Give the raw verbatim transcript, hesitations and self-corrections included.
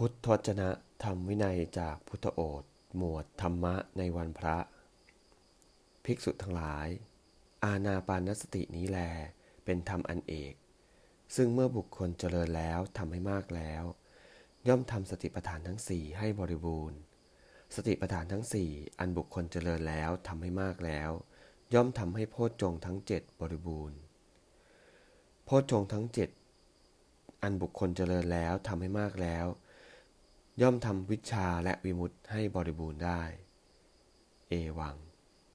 พุทธวจนะธรรมวินัยจากพุทธโอษฐ์หมวดธรรมะในวันพระภิกษุทั้งหลายอานาปานสตินี้แลเป็นธรรมอันเอกซึ่งเมื่อบุคคลเจริญแล้วทำให้มากแล้วย่อมทำสติปัฏฐานทั้งสี่ให้บริบูรณ์สติปัฏฐานทั้งสี่อันบุคคลเจริญแล้วทำให้มากแล้วย่อมทำให้โพชฌงค์ทั้งเจ็ดบริบูรณ์โพชฌงค์ทั้งเจ็ดอันบุคคลเจริญแล้วทำให้มากแล้วย่อมทำวิชชาและวิมุตติให้บริบูรณ์ได้เอวัง